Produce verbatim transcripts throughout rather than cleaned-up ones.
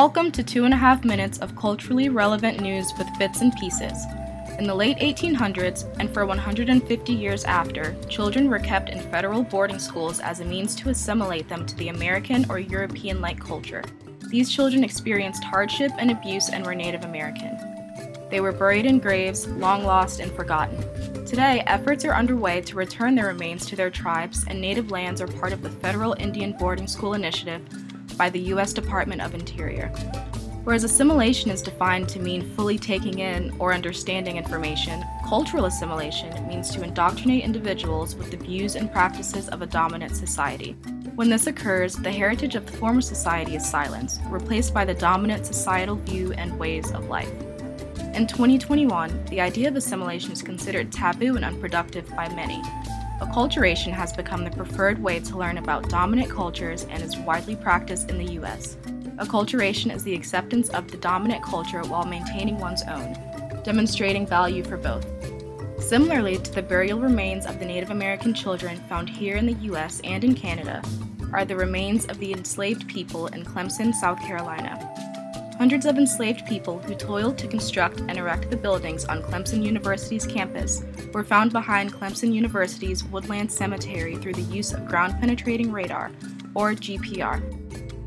Welcome to two and a half minutes of culturally relevant news with Bits and Pieces. In the late eighteen hundreds, and for one hundred fifty years after, children were kept in federal boarding schools as a means to assimilate them to the American or European-like culture. These children experienced hardship and abuse and were Native American. They were buried in graves, long lost and forgotten. Today, efforts are underway to return their remains to their tribes, and native lands are part of the Federal Indian Boarding School Initiative by the U S Department of Interior. Whereas assimilation is defined to mean fully taking in or understanding information, cultural assimilation means to indoctrinate individuals with the views and practices of a dominant society. When this occurs, the heritage of the former society is silenced, replaced by the dominant societal view and ways of life. In twenty twenty-one, the idea of assimilation is considered taboo and unproductive by many. Acculturation has become the preferred way to learn about dominant cultures and is widely practiced in the U S. Acculturation is the acceptance of the dominant culture while maintaining one's own, demonstrating value for both. Similarly to the burial remains of the Native American children found here in the U S and in Canada, are the remains of the enslaved people in Clemson, South Carolina. Hundreds of enslaved people who toiled to construct and erect the buildings on Clemson University's campus were found behind Clemson University's Woodland Cemetery through the use of ground-penetrating radar, or G P R.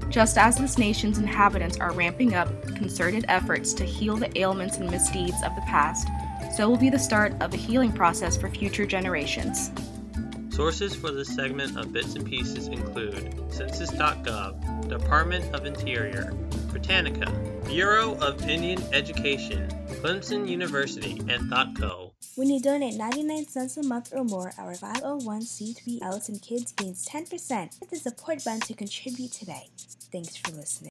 Just as this nation's inhabitants are ramping up concerted efforts to heal the ailments and misdeeds of the past, so will be the start of a healing process for future generations. Sources for this segment of Bits and Pieces include Census dot gov, Department of Interior, Britannica, Bureau of Indian Education, Clemson University, and ThoughtCo. When you donate ninety-nine cents a month or more, our five oh one c three Ls and kids gains ten percent. Hit the support button to contribute today. Thanks for listening.